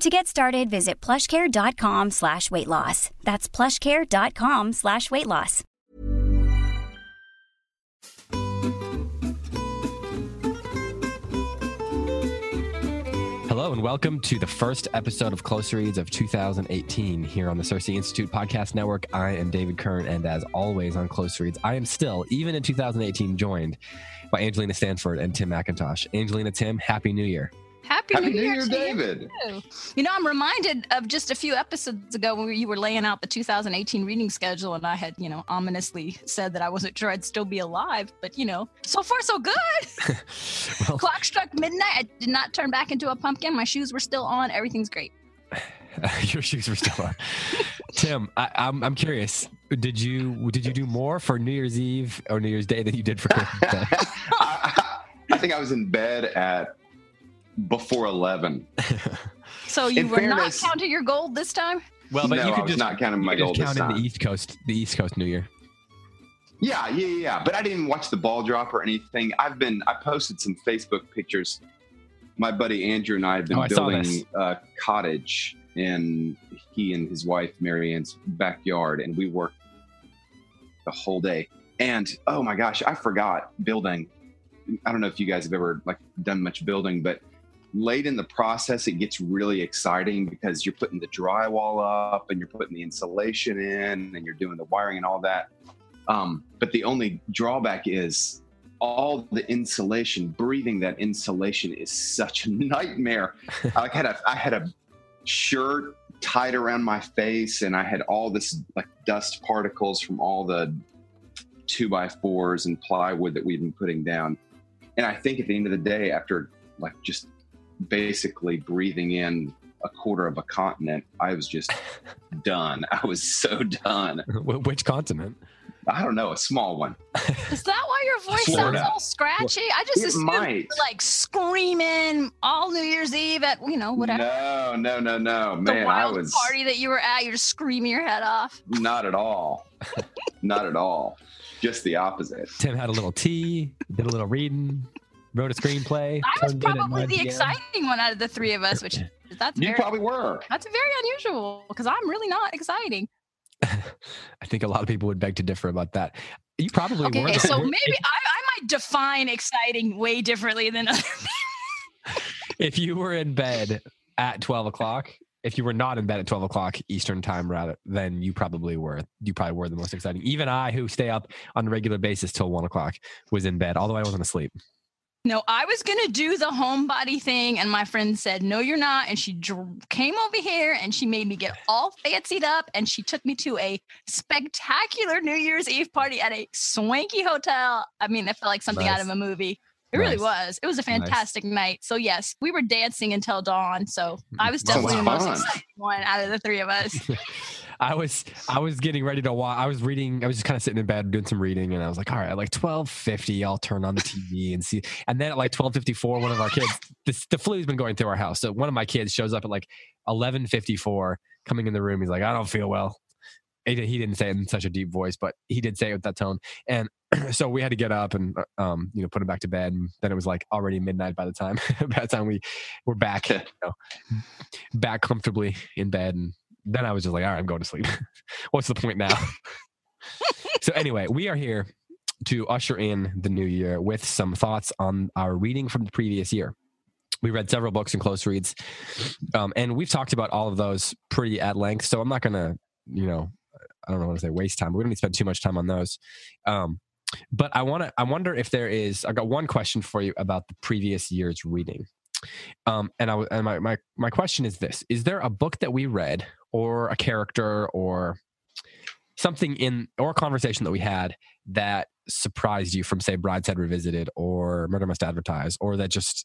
To get started, visit plushcare.com/weightloss. That's plushcare.com/weightloss. Hello and welcome to the first episode of Close Reads of 2018 here on the Circe Institute Podcast Network. I am David Kern, and as always on Close Reads, I am still, even in 2018, joined by Angelina Stanford and Tim McIntosh. Angelina, Tim, Happy New Year. Happy New Year, David. You know, I'm reminded of just a few episodes ago when you were laying out the 2018 reading schedule, and I had, you know, ominously said that I wasn't sure I'd still be alive, but, you know, so far so good. Well, clock struck midnight. I did not turn back into a pumpkin. My shoes were still on. Everything's great. Your shoes were still on. Tim, I'm curious. Did you do more for New Year's Eve or New Year's Day than you did for Christmas Day? I think I was in bed at before 11. So you were not counting your gold this time? Well, but no, you could not counting my gold this time. The East Coast New Year. Yeah. But I didn't watch the ball drop or anything. I posted some Facebook pictures. My buddy Andrew and I have been building a cottage in he and his wife Mary Ann's backyard, and we worked the whole day. And oh my gosh, I forgot building. I don't know if you guys have ever done much building, but late in the process, it gets really exciting because you're putting the drywall up and you're putting the insulation in and you're doing the wiring and all that. But the only drawback is all the insulation, breathing that insulation is such a nightmare. I had a shirt tied around my face and I had all this dust particles from all the 2x4s and plywood that we've been putting down. And I think at the end of the day, after just basically breathing in a quarter of a continent, I was just done. I was so done. Which continent? I don't know, a small one. Is that why your voice sounds all scratchy? I just assumed you were screaming all New Year's Eve at, you know, whatever. No. Man, the party that you were at, you're screaming your head off. Not at all. Not at all. Just the opposite. Tim had a little tea, did a little reading, wrote a screenplay. I was probably the exciting one out of the three of us, which you probably were. That's very unusual because I'm really not exciting. I think a lot of people would beg to differ about that. You probably were. Okay, so maybe I might define exciting way differently than other people. If you were in bed at 12 o'clock, if you were not in bed at 12 o'clock Eastern time, rather, then you probably were. You probably were the most exciting. Even I, who stay up on a regular basis till 1 o'clock, was in bed, although I wasn't asleep. No, I was going to do the homebody thing, and my friend said, no, you're not, and she came over here, and she made me get all fancied up, and she took me to a spectacular New Year's Eve party at a swanky hotel. I mean, it felt like something out of a movie. It really was. It was a fantastic night. So, yes, we were dancing until dawn, so I was definitely the most exciting one out of the three of us. I was getting ready to watch. I was reading. I was just kind of sitting in bed doing some reading, and I was like, "All right, at 12:50, I'll turn on the TV and see." And then at 12:54, one of our kids, the flu's been going through our house, so one of my kids shows up at 11:54 coming in the room. He's like, I don't feel well. He didn't say it in such a deep voice, but he did say it with that tone. And so we had to get up and, put him back to bed. And then it was like already midnight by the time we were back, back comfortably in bed. And then I was just like, all right, I'm going to sleep. What's the point now? So anyway, we are here to usher in the new year with some thoughts on our reading from the previous year. We read several books in Close Reads, and we've talked about all of those pretty at length. So I'm not going to, I don't know what to say, waste time. We don't need to spend too much time on those. But I wonder if there is, I got one question for you about the previous year's reading. My question is this: is there a book that we read, or a character, or something or a conversation that we had that surprised you from, say, Brideshead Revisited or Murder Must Advertise, or that just,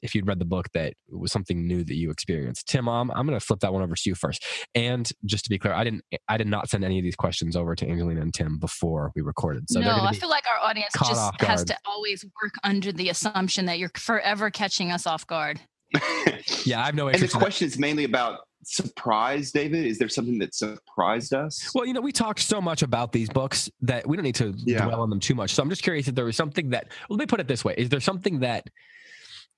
if you'd read the book, that was something new that you experienced? Tim, I'm going to flip that one over to you first. And just to be clear, I did not send any of these questions over to Angelina and Tim before we recorded. So no, I feel like our audience just has to always work under the assumption that you're forever catching us off guard. Yeah, I have no interest. And the question is mainly about surprise, David. Is there something that surprised us? Well, we talked so much about these books that we don't need to dwell on them too much. So I'm just curious if there was something that, let me put it this way: is there something that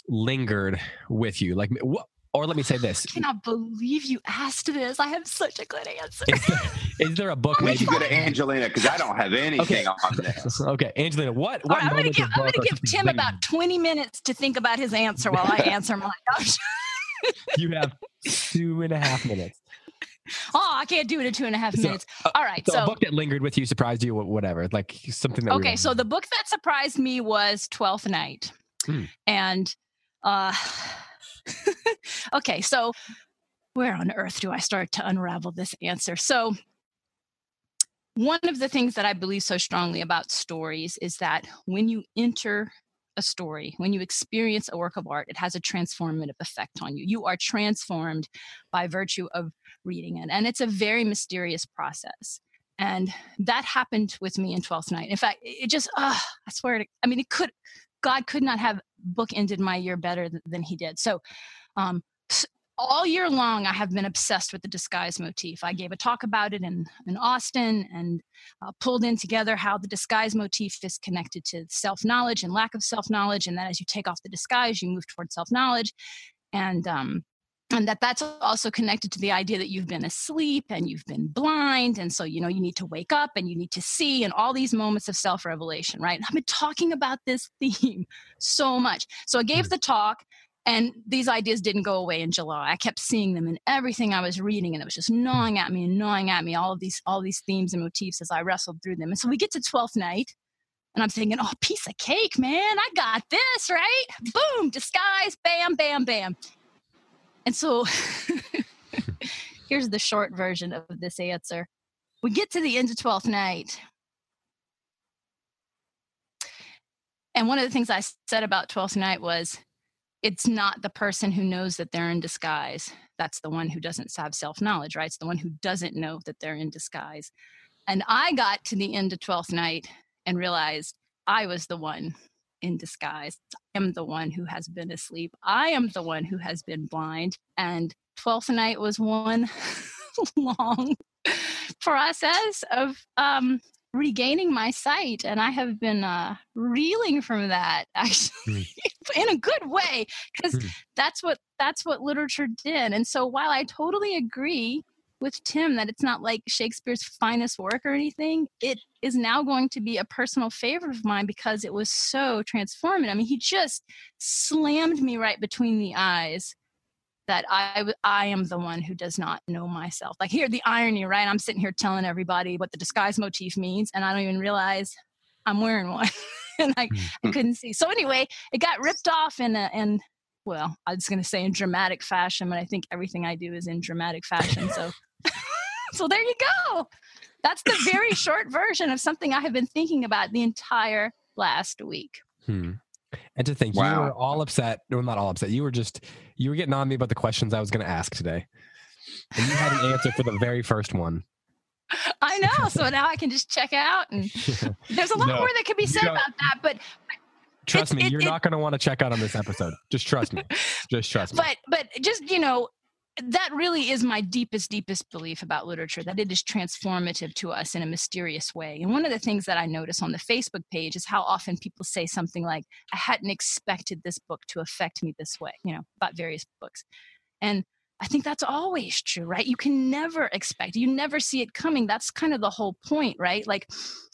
lingered with you? Like, or let me say this. I cannot believe you asked this. I have such a good answer. Is there a book? Maybe you go to Angelina, because I don't have anything on this. Okay, Angelina, what I'm going to give Tim about 20 minutes to think about his answer while I answer mine. You have 2.5 minutes. Oh, I can't do it in 2.5 minutes. All right. So a book that lingered with you, surprised you, whatever, like something that. Okay. So the book that surprised me was Twelfth Night. And, okay. So where on earth do I start to unravel this answer? So one of the things that I believe so strongly about stories is that when you enter a story, when you experience a work of art, it has a transformative effect on you. You are transformed by virtue of reading it. And it's a very mysterious process. And that happened with me in Twelfth Night. In fact, it just, I swear to, God could not have bookended my year better than he did. So, all year long, I have been obsessed with the disguise motif. I gave a talk about it in Austin, and pulled in together how the disguise motif is connected to self-knowledge and lack of self-knowledge, and that as you take off the disguise, you move towards self-knowledge, and that's also connected to the idea that you've been asleep and you've been blind, and so you need to wake up and you need to see, and all these moments of self-revelation, right? I've been talking about this theme so much. So I gave the talk, and these ideas didn't go away in July. I kept seeing them in everything I was reading, and it was just gnawing at me, all these themes and motifs as I wrestled through them. And so we get to Twelfth Night, and I'm thinking, oh, piece of cake, man. I got this, right? Boom, disguise, bam, bam, bam. And so here's the short version of this answer. We get to the end of Twelfth Night. And one of the things I said about Twelfth Night was, it's not the person who knows that they're in disguise. That's the one who doesn't have self-knowledge, right? It's the one who doesn't know that they're in disguise. And I got to the end of Twelfth Night and realized I was the one in disguise. I am the one who has been asleep. I am the one who has been blind. And Twelfth Night was one long process of regaining my sight, and I have been reeling from that, actually, in a good way, because that's what literature did. And so while I totally agree with Tim that it's not like Shakespeare's finest work or anything, it is now going to be a personal favorite of mine because it was so transformative. I mean, he just slammed me right between the eyes that I am the one who does not know myself. Like, here, the irony, right? I'm sitting here telling everybody what the disguise motif means, and I don't even realize I'm wearing one. And I couldn't see. So anyway, it got ripped off I was going to say in dramatic fashion, but I think everything I do is in dramatic fashion. So, so there you go. That's the very short version of something I have been thinking about the entire last week. And to think, You were all upset. No, not all upset. You were getting on me about the questions I was going to ask today. And you had an answer for the very first one. I know. So now I can just check out. And there's a lot more that can be said about that. But trust me, you're not going to want to check out on this episode. Just trust me. But just, that really is my deepest belief about literature, that it is transformative to us in a mysterious way. And one of the things that I notice on the Facebook page is how often people say something like, I hadn't expected this book to affect me this way, you know, about various books. And I think that's always true, right? You can never expect, you never see it coming. That's kind of the whole point, right? Like,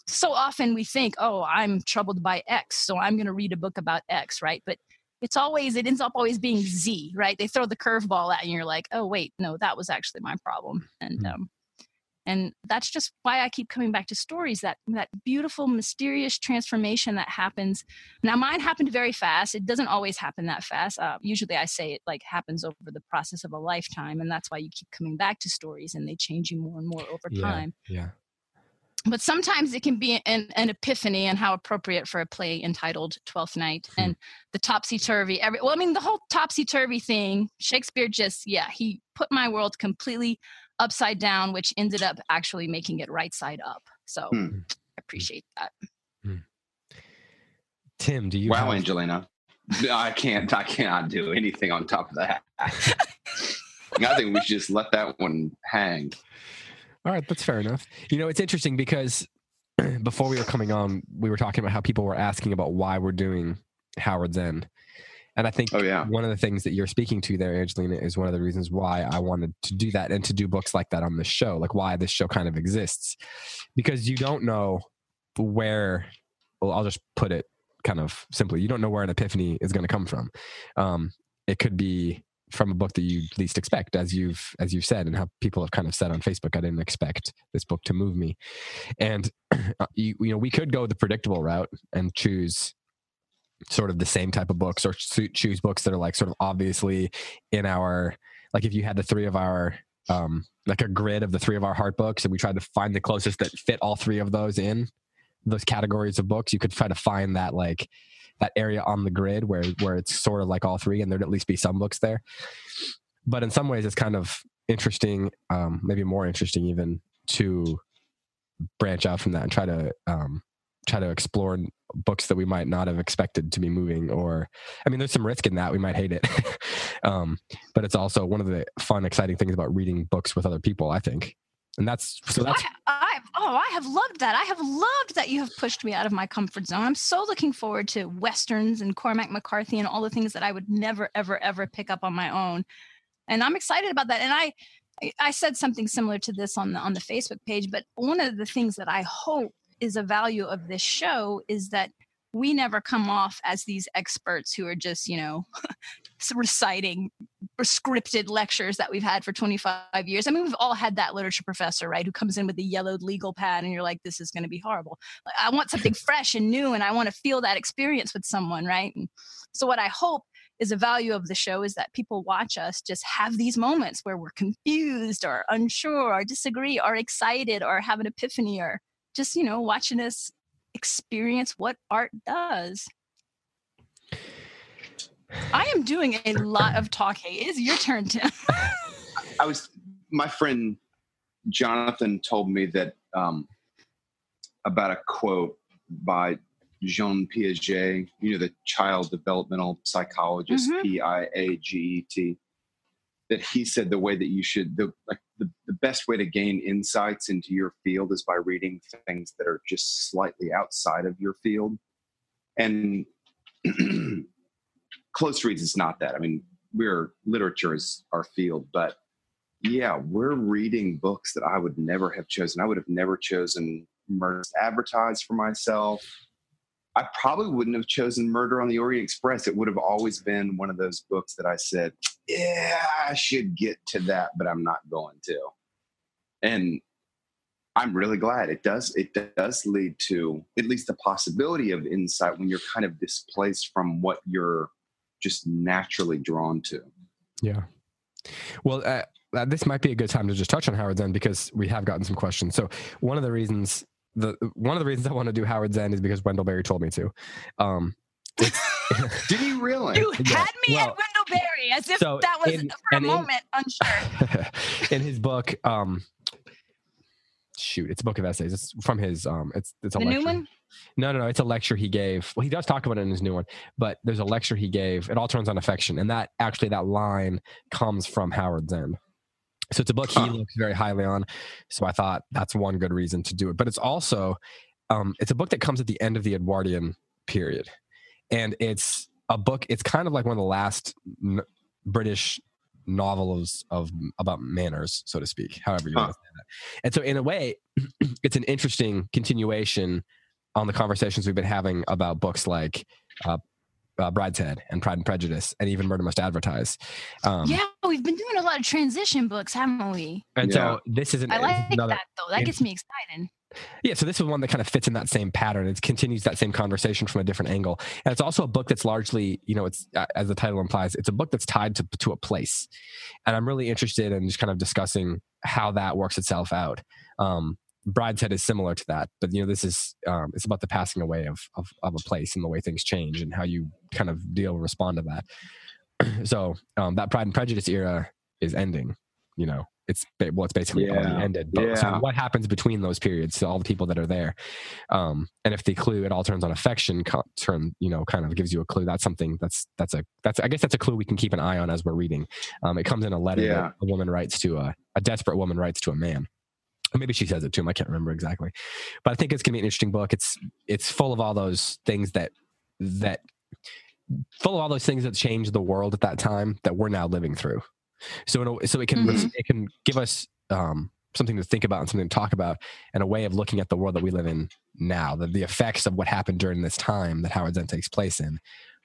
so often we think, oh, I'm troubled by X, so I'm going to read a book about X, right? But it ends up always being Z, right? They throw the curveball at you and you're like, oh, wait, no, that was actually my problem. And that's just why I keep coming back to stories, that beautiful, mysterious transformation that happens. Now, mine happened very fast. It doesn't always happen that fast. Usually I say it like happens over the process of a lifetime. And that's why you keep coming back to stories and they change you more and more over time. Yeah. But sometimes it can be an epiphany, and how appropriate for a play entitled Twelfth Night. And the topsy-turvy, the whole topsy-turvy thing, Shakespeare just, he put my world completely upside down, which ended up actually making it right side up. So I appreciate that. Tim, do you Angelina. I cannot do anything on top of that. I think we should just let that one hang. All right, that's fair enough. You know, it's interesting because before we were coming on, we were talking about how people were asking about why we're doing Howard's End. And I think one of the things that you're speaking to there, Angelina, is one of the reasons why I wanted to do that and to do books like that on the show, like why this show kind of exists. Because you don't know where, well, I'll just put it kind of simply, you don't know where an epiphany is going to come from. It could be from a book that you least expect, as you've said, and how people have kind of said on Facebook, I didn't expect this book to move me. And we could go the predictable route and choose sort of the same type of books, or choose books that are like sort of obviously in our, like if you had the three of our, like a grid of the three of our heart books, and we tried to find the closest that fit all three of those in those categories of books, you could try to find that, like that area on the grid where it's sort of like all three, and there'd at least be some books there. But in some ways it's kind of interesting, maybe more interesting even, to branch out from that and try to explore books that we might not have expected to be moving, or, I mean, there's some risk in that. We might hate it. But it's also one of the fun, exciting things about reading books with other people, I think. And I have loved that. I have loved that you have pushed me out of my comfort zone. I'm so looking forward to Westerns and Cormac McCarthy and all the things that I would never, ever, ever pick up on my own. And I'm excited about that. And I said something similar to this on the Facebook page, but one of the things that I hope is a value of this show is that we never come off as these experts who are just, you know, reciting scripted lectures that we've had for 25 years. I mean, we've all had that literature professor, right, who comes in with the yellowed legal pad and you're like, this is going to be horrible. I want something fresh and new, and I want to feel that experience with someone, right? And so what I hope is a value of the show is that people watch us just have these moments where we're confused or unsure or disagree or excited or have an epiphany, or just, you know, watching us experience what art does. I am doing a lot of talking. It's your turn, Tim. My friend Jonathan told me that about a quote by Jean Piaget, you know, the child developmental psychologist, Piaget, that he said the way that you should, the best way to gain insights into your field is by reading things that are just slightly outside of your field. And Close Reads is not that. I mean, literature is our field, but yeah, we're reading books that I would never have chosen. I would have never chosen Murder Must Advertise for myself. I probably wouldn't have chosen Murder on the Orient Express. It would have always been one of those books that I said, yeah, I should get to that, but I'm not going to. And I'm really glad it does lead to at least the possibility of insight when you're kind of displaced from what you're just naturally drawn to. Yeah. Well, this might be a good time to just touch on Howard's End, because we have gotten some questions. So one of the reasons I want to do Howard's End is because Wendell Berry told me to. Did he really? You had me at Wendell Berry, as if so that was for a moment unsure. In his book, shoot, it's a book of essays. It's from his, it's a the lecture. New one? No. It's a lecture he gave. Well, he does talk about it in his new one, but there's a lecture he gave. It all turns on affection. And that actually, that line comes from Howard's End. So it's a book he looks very highly on. So I thought that's one good reason to do it. But it's also, it's a book that comes at the end of the Edwardian period. And it's a book, it's kind of like one of the last British novels about manners, so to speak, however you want to say that. And so in a way, it's an interesting continuation on the conversations we've been having about books like Brideshead and Pride and Prejudice and even Murder Must Advertise. Yeah, we've been doing a lot of transition books, haven't we? And so this is another, that though. That gets me excited. Yeah, so this is one that kind of fits in that same pattern. It continues that same conversation from a different angle. And it's also a book that's largely, it's, as the title implies, it's a book that's tied to a place. And I'm really interested in just kind of discussing how that works itself out. Brideshead is similar to that, but this is, it's about the passing away of a place and the way things change and how you kind of deal and respond to that. So that Pride and Prejudice era is ending, it's basically already ended. But so what happens between those periods to all the people that are there? And if the clue, it all turns on affection term, kind of gives you a clue. That's something that's I guess that's a clue we can keep an eye on as we're reading. It comes in a letter that a woman writes to a desperate woman writes to a man. Maybe she says it to him. I can't remember exactly, but I think it's going to be an interesting book. It's full of all those things that changed the world at that time that we're now living through. So it can it can give us something to think about and something to talk about and a way of looking at the world that we live in now. The effects of what happened during this time that Howard's End takes place in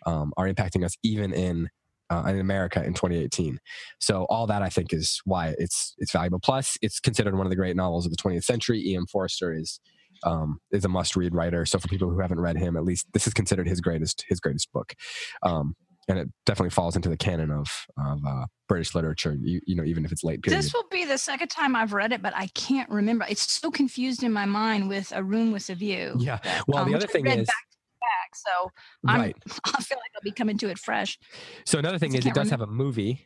are impacting us even in America in 2018. So all that I think is why it's valuable. Plus, it's considered one of the great novels of the 20th century. E.M. Forster is a must-read writer. So for people who haven't read him, at least this is considered his greatest book. And it definitely falls into the canon of British literature, even if it's late period. This will be the second time I've read it, but I can't remember. It's so confused in my mind with A Room with a View. Yeah. Well, the other thing is... So I feel like I'll be coming to it fresh. So another thing is it does have a movie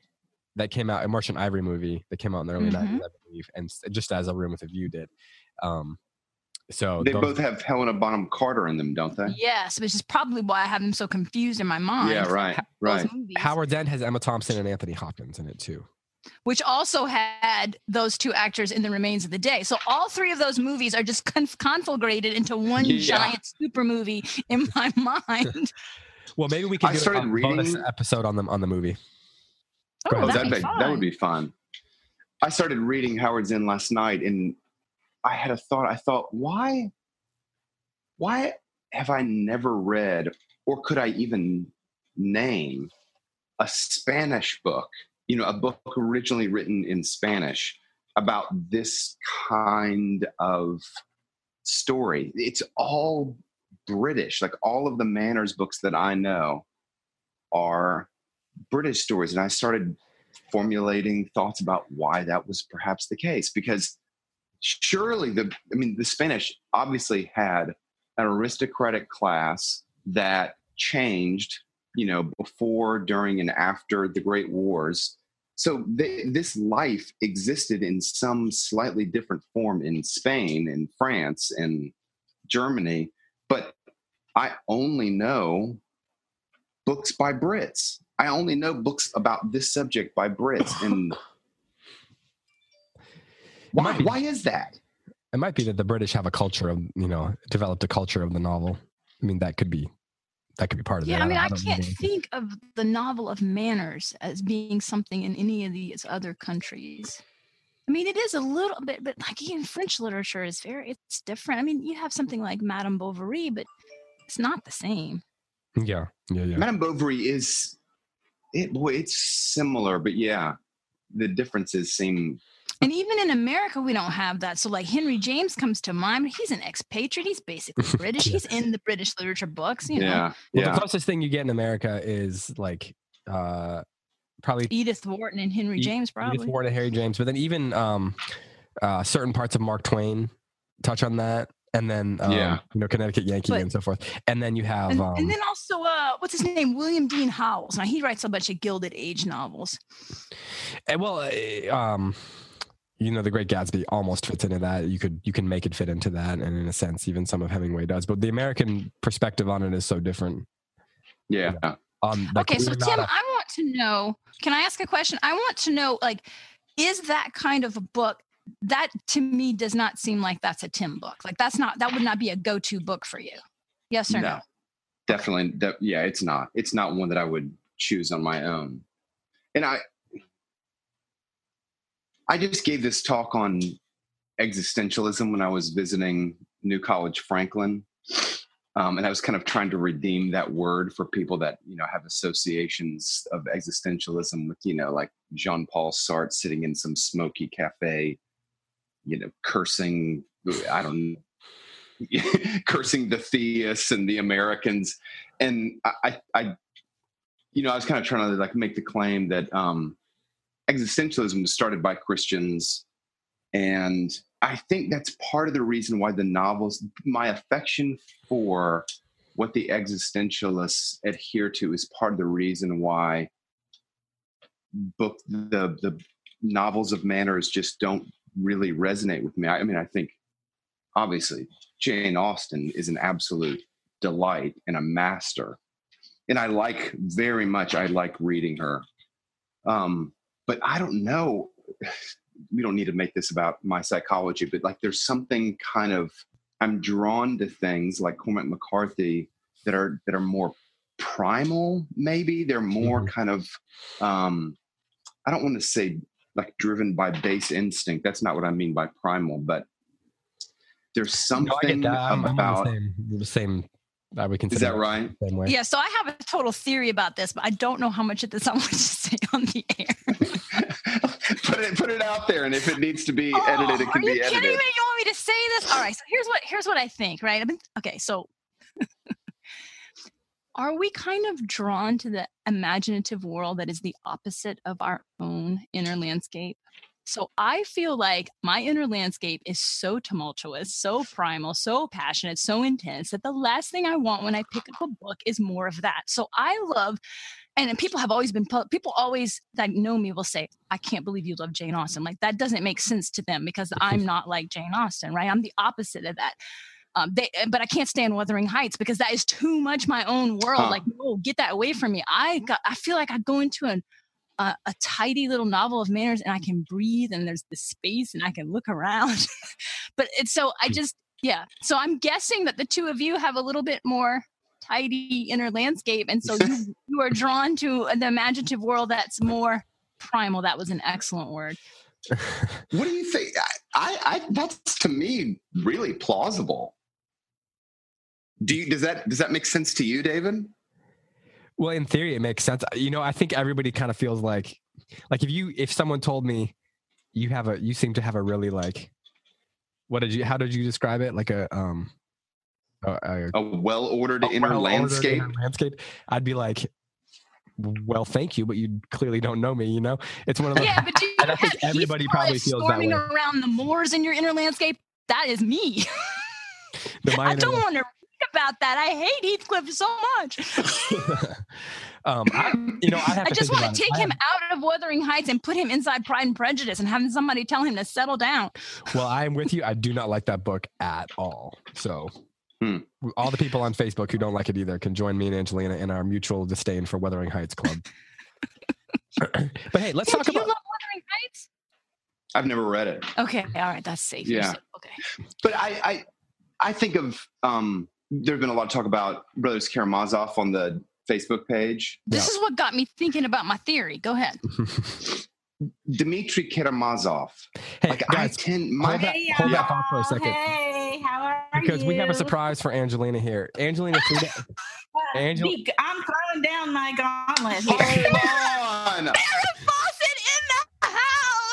that came out, a Merchant Ivory movie that came out in the early 90s, I believe, and just as A Room with a View did. So they both have Helena Bonham Carter in them, don't they? Yes, which is probably why I have them so confused in my mind. Yeah, right. Howard's End has Emma Thompson and Anthony Hopkins in it too, which also had those two actors in The Remains of the Day. So all three of those movies are just conflagrated into one giant super movie in my mind. Well, maybe we can do a bonus episode on the movie. Oh, that would be fun. I started reading Howard's End last night, and I had a thought. I thought, why have I never read, or could I even name, a Spanish book? A book originally written in Spanish about this kind of story. It's all British. Like all of the manners books that I know are British stories. And I started formulating thoughts about why that was perhaps the case, because surely the Spanish obviously had an aristocratic class that changed, before, during, and after the Great Wars. So this life existed in some slightly different form in Spain and France and Germany, but I only know books by Brits. I only know books about this subject by Brits. And why is that? It might be that the British have a culture of, developed a culture of the novel. I mean, that could be part of that. Yeah, I can't think of the novel of manners as being something in any of these other countries. I mean, it is a little bit, but like even French literature is it's different. I mean, you have something like Madame Bovary, but it's not the same. Yeah. Madame Bovary is, it's similar, but yeah, the differences seem... And even in America, we don't have that. So like Henry James comes to mind. He's an expatriate. He's basically British. He's in the British literature books, know. Well, the closest thing you get in America is like probably Edith Wharton and Henry James, probably. Edith Wharton and Henry James. But then even certain parts of Mark Twain touch on that. And then, Connecticut Yankee and so forth. And then you have... and then also, what's his name? William Dean Howells. Now, he writes a bunch of Gilded Age novels. And, well... The Great Gatsby almost fits into that. You can make it fit into that. And in a sense, even some of Hemingway does, but the American perspective on it is so different. Yeah. Okay. So Tim, I want to know, can I ask a question? I want to know, is that kind of a book that to me does not seem like that's a Tim book. That would not be a go-to book for you. Yes or no? Definitely. Yeah, it's not. It's not one that I would choose on my own. And I just gave this talk on existentialism when I was visiting New College Franklin. And I was kind of trying to redeem that word for people that, have associations of existentialism with, Jean-Paul Sartre sitting in some smoky cafe, cursing, I don't know, cursing the theists and the Americans. And I was kind of trying to make the claim that, existentialism was started by Christians, and I think that's part of the reason why the novels, my affection for what the existentialists adhere to is part of the reason why the novels of manners just don't really resonate with me. I think obviously Jane Austen is an absolute delight and a master, and I like reading her. But I don't know, we don't need to make this about my psychology, but there's something kind of, I'm drawn to things like Cormac McCarthy that are more primal, maybe. They're more kind of, I don't want to say driven by base instinct. That's not what I mean by primal, but there's something about... The same. We can. Is that right? Yeah. So I have a total theory about this, but I don't know how much of this I want to say on the air. Put it out there, and if it needs to be edited, it can be edited. Are you kidding me? You want me to say this? All right. So here's what I think. Right. Okay. So, are we kind of drawn to the imaginative world that is the opposite of our own inner landscape? So I feel like my inner landscape is so tumultuous, so primal, so passionate, so intense that the last thing I want when I pick up a book is more of that. So I love, and people always that know me will say, I can't believe you love Jane Austen. That doesn't make sense to them because I'm not like Jane Austen, right? I'm the opposite of that. But I can't stand Wuthering Heights because that is too much my own world. No, get that away from me. I feel like I go into a tidy little novel of manners and I can breathe and there's this space and I can look around. But it's so I just, yeah. So I'm guessing that the two of you have a little bit more tidy inner landscape. And so you are drawn to the imaginative world that's more primal. That was an excellent word. What do you think? I that's to me really plausible. Does that make sense to you, David? Well, in theory, it makes sense. I think everybody kind of feels like if someone told me you seem to have a really how did you describe it? A well-ordered inner landscape. I'd be like, well, thank you, but you clearly don't know me. It's one of those. Yeah, but I think everybody probably feels that way. Storming around the moors in your inner landscape. That is me. I don't want to about that. I hate Heathcliff so much. I just want to take him out of Wuthering Heights and put him inside Pride and Prejudice and having somebody tell him to settle down. Well, I am with you. I do not like that book at all. So all the people on Facebook who don't like it either can join me and Angelina in our mutual disdain for Wuthering Heights Club. But hey, let's talk about... Do you love Wuthering Heights? I've never read it. Okay. All right. That's safe. Yeah. Safe. Okay. But I think of... There's been a lot of talk about Brothers Karamazov on the Facebook page. This is what got me thinking about my theory. Go ahead. Dmitry Karamazov. Hey, guys, hold that thought for a second. Hey, how are you? Because we have a surprise for Angelina here. Angelina, I'm throwing down my gauntlet. Hold on.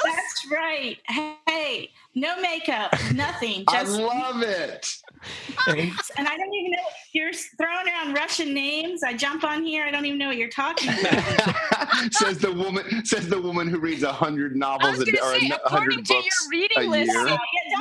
That's right. Hey, no makeup, nothing. Just I love it. And I don't even know. You're throwing around Russian names. I jump on here. I don't even know what you're talking about. Says the woman who reads 100 novels or 100 books a year. According to your reading list,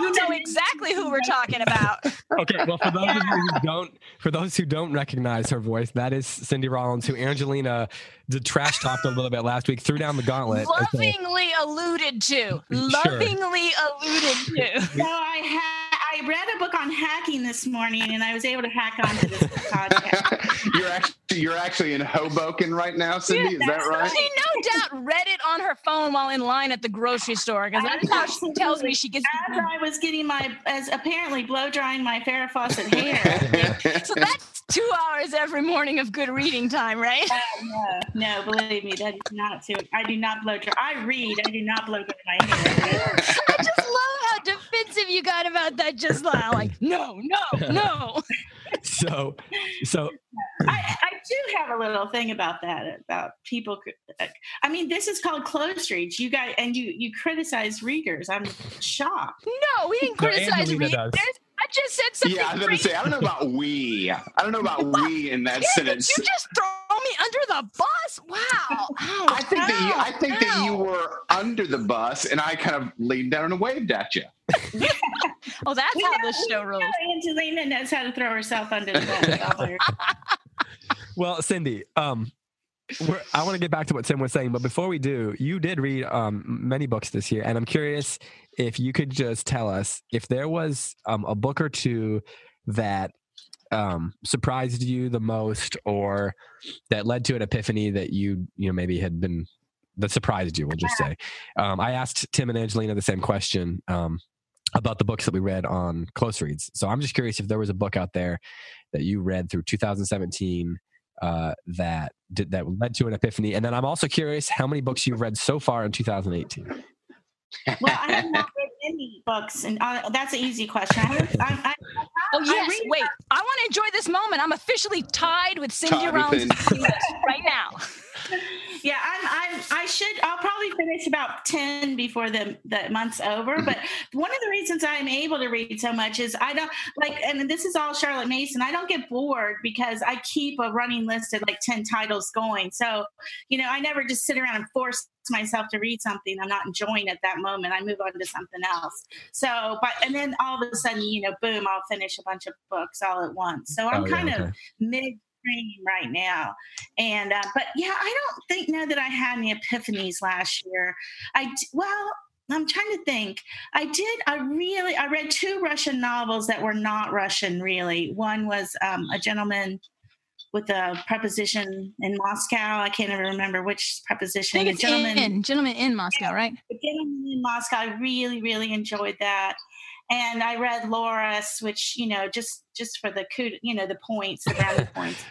don't know exactly who we're talking about. Okay, well, for those of you who don't, for those who don't recognize her voice, that is Cindy Rollins, who Angelina did trash talked a little bit last week, threw down the gauntlet. Lovingly alluded to. Lovingly alluded to. So I read a book on hacking this morning, and I was able to hack onto this podcast. You're actually in Hoboken right now, Cindy. Yeah, is that right? She no doubt read it on her phone while in line at the grocery store, because that's how she tells me she gets. As I was getting apparently blow drying my Farrah Fawcett hair. So that's 2 hours every morning of good reading time, right? No, believe me, that is not true. I do not blow dry. I read. I do not blow dry my hair. I just love how defensive you got about that just now. Like, no. So. I do have a little thing about that, about people. I mean, this is called Close Reads. You guys, and you criticize readers. I'm shocked. No, we didn't criticize readers. I just said something. Yeah, I was going to say, I don't know about we in that sentence. Did you just throw me under the bus? Wow. I think that you were under the bus, and I kind of leaned down and waved at you. Oh, that's how this show rolls. Angelina knows how to throw herself under the bus. Well, Cindy, I want to get back to what Tim was saying, but before we do, you did read many books this year, and I'm curious if you could just tell us if there was a book or two that surprised you the most, or that led to an epiphany that you know maybe had been that surprised you. We'll just say. I asked Tim and Angelina the same question about the books that we read on Close Reads, so I'm just curious if there was a book out there that you read through 2017. That led to an epiphany. And then I'm also curious how many books you've read so far in 2018. Well, I have not read any books, and that's an easy question. Wait. I want to enjoy this moment. I'm officially tied with Cindy Rollins right now. Yeah, I'll probably finish about 10 before the month's over. But one of the reasons I'm able to read so much is I don't like, and this is all Charlotte Mason, I don't get bored because I keep a running list of like 10 titles going. So, you know, I never just sit around and force myself to read something I'm not enjoying at that moment. I move on to something else. So, and then all of a sudden, you know, boom, I'll finish a bunch of books all at once. So I'm kind of right now, and but yeah, I don't think that I had any epiphanies last year. I'm trying to think. I read two Russian novels that were not Russian, really. One was A Gentleman with a Preposition in Moscow. I can't even remember which preposition. I think Gentleman in Moscow, right? A Gentleman in Moscow. I really, really enjoyed that. And I read Loris, which, you know, just for the the points, the brownie points.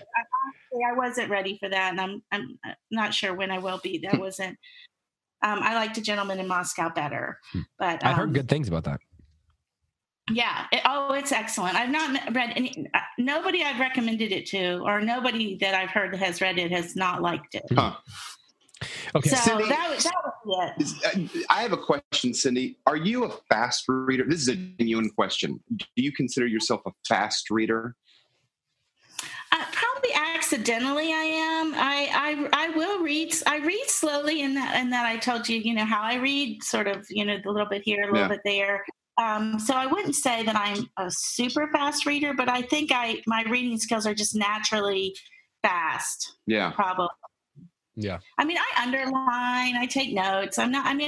I wasn't ready for that, and I'm not sure when I will be. That wasn't. I liked A Gentleman in Moscow better, but I heard good things about that. Yeah. It's excellent. I've not read any. Nobody I've recommended it to, or nobody that I've heard has read it has not liked it. Huh. Okay, so Cindy, that was it. I have a question, Cindy. Are you a fast reader? This is a genuine question. Do you consider yourself a fast reader? Probably accidentally, I am. I will read. I read slowly, in that I told you, you know, how I read, sort of, you know, a little bit here, a little bit there. So I wouldn't say that I'm a super fast reader, but I think my reading skills are just naturally fast. Yeah, probably. Yeah. I mean, I underline, I take notes. I'm not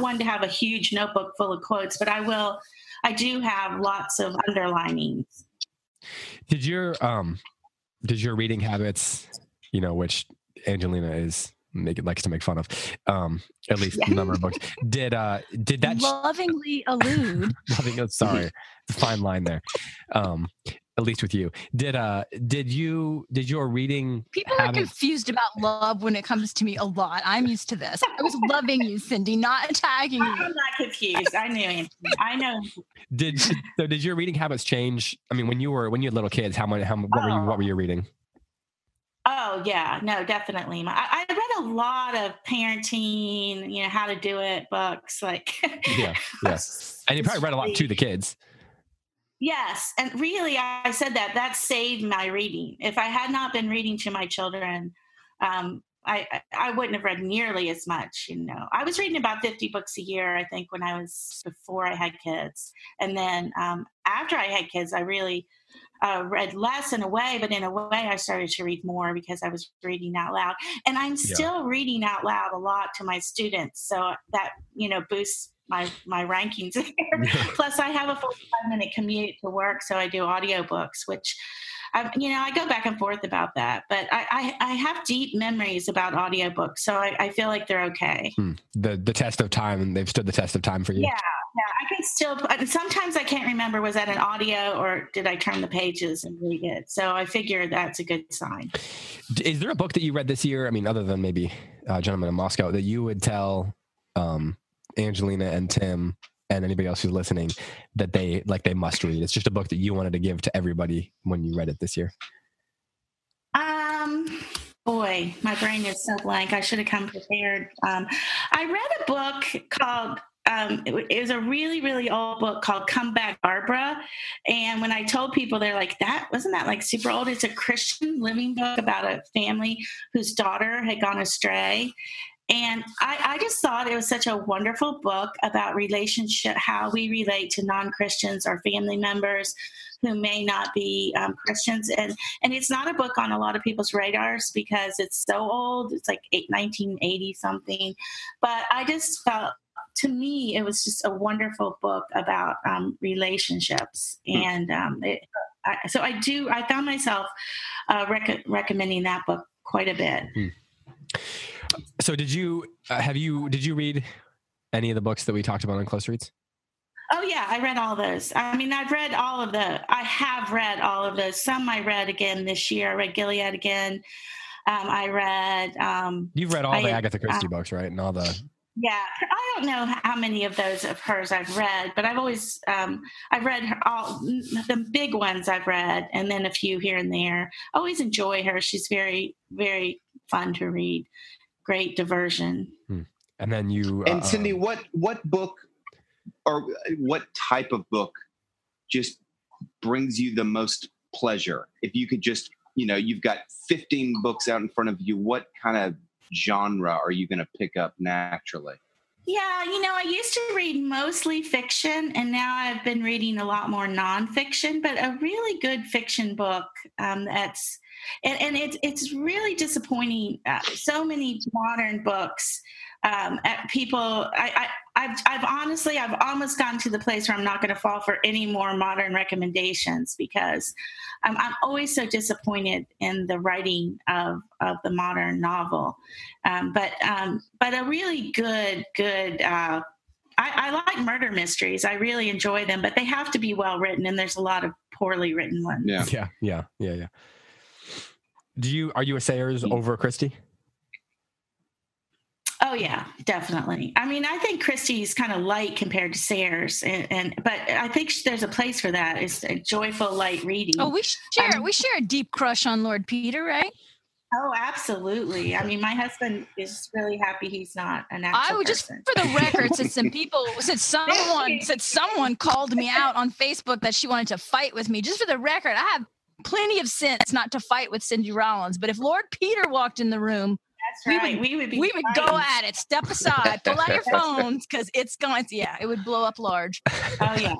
one to have a huge notebook full of quotes, but I do have lots of underlinings. Did your reading habits, you know, which Angelina likes to make fun of, at least a number of books. Did that lovingly allude? Sorry, the fine line there. At least with you, did your reading? People are confused about love when it comes to me a lot. I'm used to this. I was loving you, Cindy, not attacking you. I'm not confused. I knew him. I know. Did your reading habits change? I mean, when you had little kids, what were you reading? Oh yeah, no, definitely. I read a lot of parenting, you know, how to do it books, like. Yes. And you probably read a lot to the kids. Yes. And really, I said that saved my reading. If I had not been reading to my children, I wouldn't have read nearly as much, you know. I was reading about 50 books a year, I think, when I was, before I had kids. And then after I had kids, I really read less in a way, but in a way I started to read more because I was reading out loud. And I'm still reading out loud a lot to my students. So that, you know, boosts my rankings. Plus I have a 45-minute commute to work. So I do audiobooks, which I go back and forth about that, but I have deep memories about audiobooks, so I feel like they're okay. The test of time, and they've stood the test of time for you. Yeah, I can still, sometimes I can't remember, was that an audio or did I turn the pages and read it? So I figure that's a good sign. Is there a book that you read this year, I mean, other than maybe A Gentleman in Moscow, that you would tell Angelina and Tim and anybody else who's listening that they must read? It's just a book that you wanted to give to everybody when you read it this year. Boy, my brain is so blank. I should have come prepared. I read a book called, it was a really, really old book called Come Back, Barbara. And when I told people, they're like, wasn't that like super old? It's a Christian living book about a family whose daughter had gone astray. And I just thought it was such a wonderful book about relationship, how we relate to non-Christians or family members who may not be Christians. And it's not a book on a lot of people's radars because it's so old. It's like 1980 something. But I just felt, to me, it was just a wonderful book about relationships. And I found myself recommending that book quite a bit. So did you read any of the books that we talked about on Close Reads? Oh yeah, I read all those. I mean, I have read all of those. Some I read again this year. I read Gilead again. I read, you've read all the Agatha Christie books, right? And all the, yeah, I don't know how many of those of hers I've read, but I've always, I've read all the big ones I've read. And then a few here and there. I always enjoy her. She's very, very fun to read. Great diversion. And then you and Cindy, what book or what type of book just brings you the most pleasure? If you could just, you've got 15 books out in front of you, what kind of genre are you going to pick up naturally? Yeah, I used to read mostly fiction, and now I've been reading a lot more nonfiction, but a really good fiction book that's, and it's really disappointing. So many modern books, I've almost gotten to the place where I'm not going to fall for any more modern recommendations because I'm always so disappointed in the writing of the modern novel. But a really good. I like murder mysteries. I really enjoy them, but they have to be well written, and there's a lot of poorly written ones. Yeah. Are you essayers over Christie? Oh yeah, definitely. I mean, I think Christie's kind of light compared to Sayers, but I think there's a place for that. It's a joyful, light reading. Oh, we share a deep crush on Lord Peter, right? Oh, absolutely. I mean, my husband is really happy he's not an actual person. I would just, for the record, since someone called me out on Facebook that she wanted to fight with me, just for the record, I have plenty of sense not to fight with Cindy Rollins. But if Lord Peter walked in the room. That's right. We would go at it. Step aside. Pull out your phones because it's going. Yeah, it would blow up large. Oh yeah.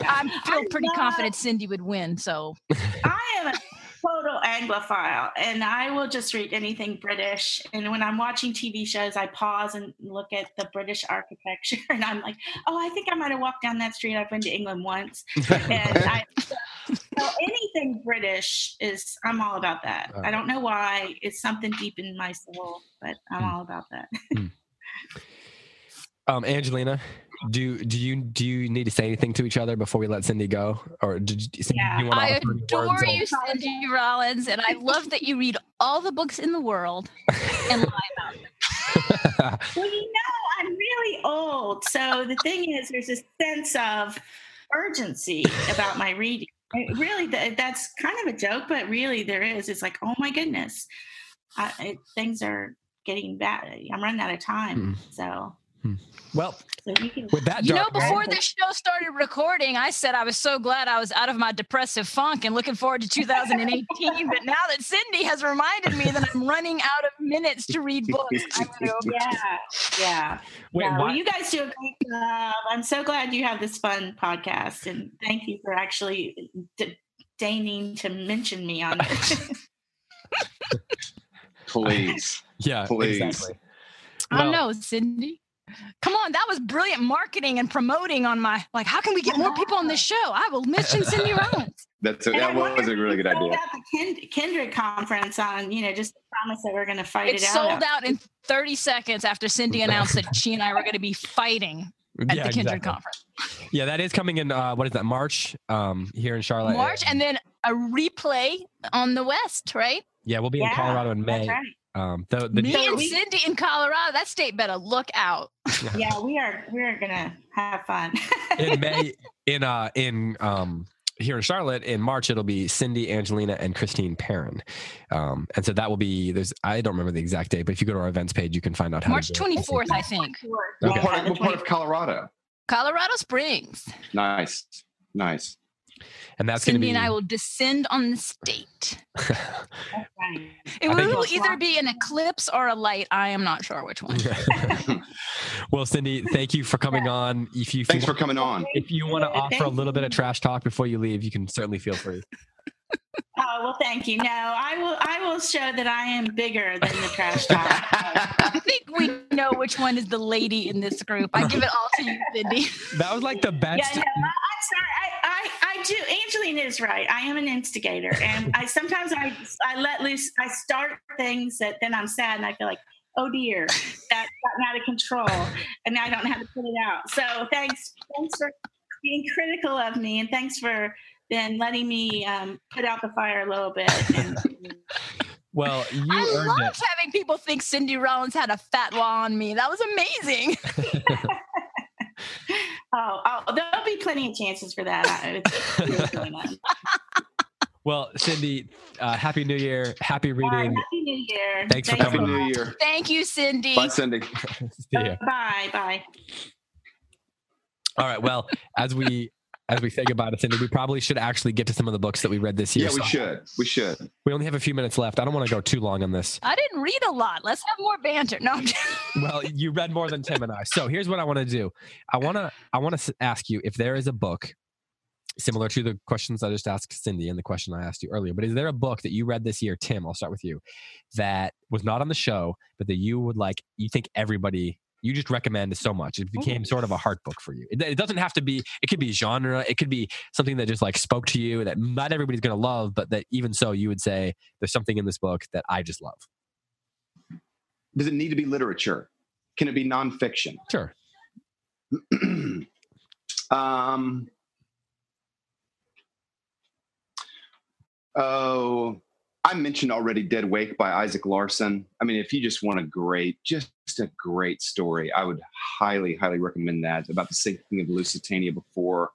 I feel pretty confident Cindy would win. So I am a total Anglophile, and I will just read anything British. And when I'm watching TV shows, I pause and look at the British architecture, and I'm like, oh, I think I might have walked down that street. I've been to England once, and So anything British I'm all about that. I don't know why. It's something deep in my soul, but I'm all about that. Angelina, do you need to say anything to each other before we let Cindy go? Or do you want to I adore you, Cindy Rollins, and I love that you read all the books in the world and lie about them. Well, I'm really old. So the thing is, there's a sense of urgency about my reading. It really, that's kind of a joke, but really there is. It's like, oh my goodness, things are getting bad. I'm running out of time. Well, with that, before this show started recording, I said I was so glad I was out of my depressive funk and looking forward to 2018. But now that Cindy has reminded me that I'm running out of minutes to read books. I'm gonna go, yeah. Well, you guys do a great job. I'm so glad you have this fun podcast, and thank you for actually deigning to mention me on it. Please. Yeah, please. Exactly. Well, I don't know, Cindy. Come on, that was brilliant marketing and promoting on my, like, how can we get more people on this show? I will mention Cindy Rollins. That was a really good idea. Out the Kindred conference on, just the promise that we're going to fight it out. It sold out in 30 seconds after Cindy announced that she and I were going to be fighting at the Kindred conference. Yeah, that is coming in, what is that, March here in Charlotte? March, and then a replay on the West, right? Yeah, we'll be in Colorado in May. That's right. Me and Cindy in Colorado, that state better look out. Yeah, we're gonna have fun. In May, here in Charlotte, in March, it'll be Cindy, Angelina, and Christine Perrin. And so that will be, I don't remember the exact date, but if you go to our events page, you can find out how March 24th, I think. Okay. Yeah, what part of Colorado? Colorado Springs. Nice. And that's Cindy and I will descend on the state. It will either be an eclipse or a light. I am not sure which one. Well, Cindy, thank you for coming on. Thanks for coming on. If you want to offer a little bit of trash talk before you leave, you can certainly feel free. Oh, well, thank you. No, I will show that I am bigger than the trash talk. I think we know which one is the lady in this group. I give it all to you, Cindy. That was like the best. Yeah, no, I'm sorry. I do. Angelina is right. I am an instigator, and I sometimes let loose. I start things that then I'm sad, and I feel like, oh dear, that's gotten out of control, and I don't know how to put it out. So thanks for being critical of me, and thanks for then letting me put out the fire a little bit. Well, I love having people think Cindy Rollins had a fatwa on me. That was amazing. Oh, there'll be plenty of chances for that. Well, Cindy, Happy New Year. Happy reading. Happy New Year. Thanks for coming. Happy New Year. Thank you, Cindy. Bye, Cindy. Bye. All right. Well, as we say goodbye to Cindy, we probably should actually get to some of the books that we read this year. Yeah, we should. We only have a few minutes left. I don't want to go too long on this. I didn't read a lot. Let's have more banter. No. Well, you read more than Tim and I. So here's what I want to do. I want to ask you if there is a book similar to the questions I just asked Cindy and the question I asked you earlier, but is there a book that you read this year, Tim, I'll start with you, that was not on the show, but that you would like, you think everybody... you just recommend so much. It became sort of a heart book for you. It doesn't have to be, it could be genre. It could be something that just like spoke to you that not everybody's going to love, but that even so you would say there's something in this book that I just love. Does it need to be literature? Can it be nonfiction? Sure. I mentioned already Dead Wake by Isaac Larson. I mean, if you just want a great story, I would highly, highly recommend that, about the sinking of Lusitania before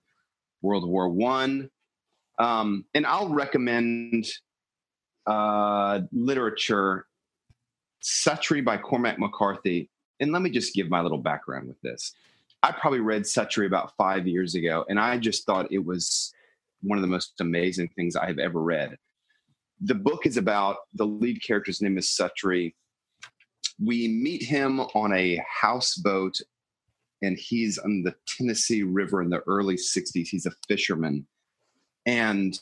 World War I. And I'll recommend literature, Suttree by Cormac McCarthy. And let me just give my little background with this. I probably read Suttree about 5 years ago, and I just thought it was one of the most amazing things I have ever read. The book is about, the lead character's name is Suttree. We meet him on a houseboat, and he's on the Tennessee River in the early 60s. He's a fisherman. And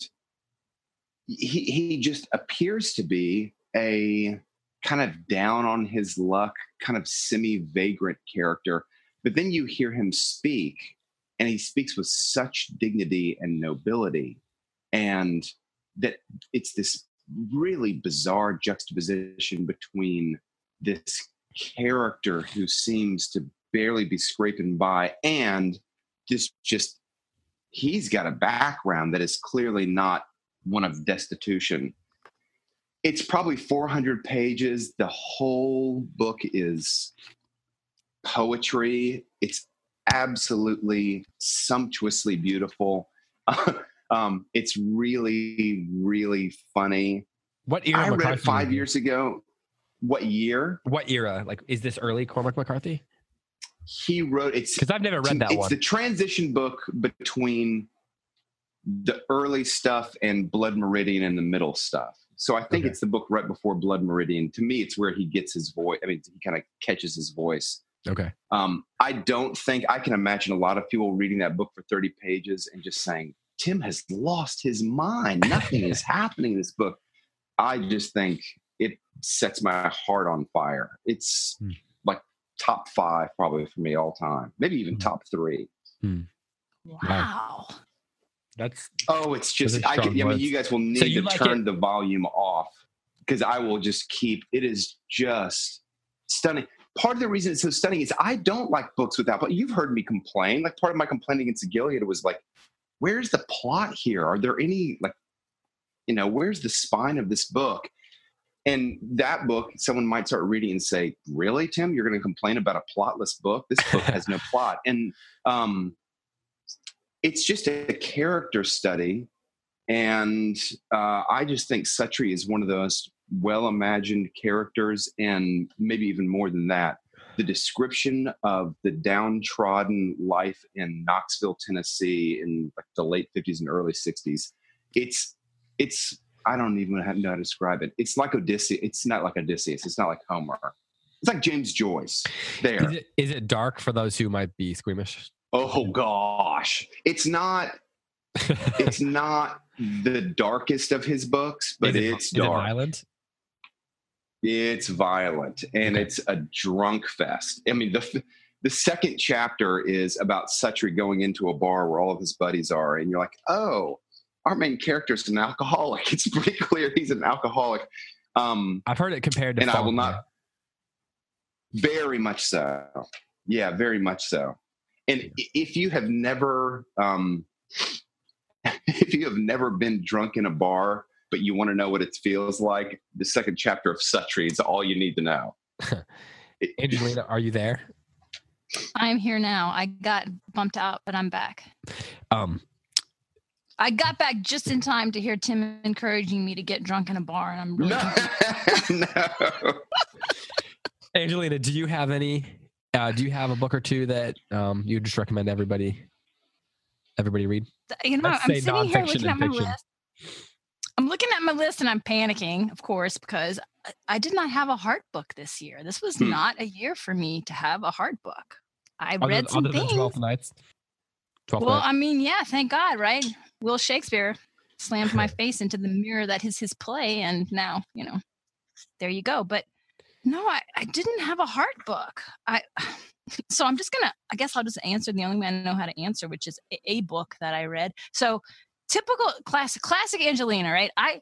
he just appears to be a kind of down on his luck, kind of semi-vagrant character. But then you hear him speak, and he speaks with such dignity and nobility. And that it's this really bizarre juxtaposition between this character who seems to barely be scraping by and this just, he's got a background that is clearly not one of destitution. It's probably 400 pages. The whole book is poetry. It's absolutely sumptuously beautiful. It's really, really funny. What era? I read it 5 years ago. What year? What era? Like, is this early Cormac McCarthy? He wrote it. Because I've never read that one. It's the transition book between the early stuff and Blood Meridian and the middle stuff. So I think it's the book right before Blood Meridian. To me, it's where he gets his voice. I mean, he kind of catches his voice. Okay. I don't think, I can imagine a lot of people reading that book for 30 pages and just saying, Tim has lost his mind. Nothing is happening in this book. I just think it sets my heart on fire. It's like top five probably for me all time, maybe even top three. Wow. That's it's just, I mean, you guys will need to like turn the volume off because I will just keep, it is just stunning. Part of the reason it's so stunning is I don't like books without, but you've heard me complain. Like part of my complaint against Gilead was like, where's the plot here? Are there any, like, you know, where's the spine of this book? And that book, someone might start reading and say, really, Tim, you're going to complain about a plotless book? This book has no plot. And it's just a character study. And I just think Suttree is one of the most well-imagined characters, and maybe even more than that, the description of the downtrodden life in Knoxville, Tennessee in like the late 50s and early 60s. It's I don't even know how to describe it. It's like Odysseus. It's not like Odysseus. It's not like Homer. It's like James Joyce. There. Is it dark for those who might be squeamish? Oh gosh. It's not the darkest of his books, but it's dark. Is it violent? It's violent, and it's a drunk fest. I mean, the second chapter is about Suttree going into a bar where all of his buddies are, and you're like, oh, our main character is an alcoholic. It's pretty clear he's an alcoholic. I've heard it compared to, and I will not. Very much so. Yeah, very much so. And if you have never, if you have never been drunk in a bar, but you want to know what it feels like, the second chapter of Suttree is all you need to know. Angelina, are you there? I'm here now. I got bumped out, but I'm back. I got back just in time to hear Tim encouraging me to get drunk in a bar, and I'm really no. Angelina, do you have any? Do you have a book or two that you just recommend everybody read? You know, I'm sitting here looking at my list. I'm looking at my list and I'm panicking, of course, because I did not have a heart book this year. This was not a year for me to have a heart book. I read some things. Other than 12th Nights. Well, I mean, yeah, thank God, right? Will Shakespeare slammed my face into the mirror that is his play, and now, you know, there you go. But no, I didn't have a heart book. So I'm just going to, I guess I'll just answer the only way I know how to answer, which is a book that I read. So typical classic Angelina, right? I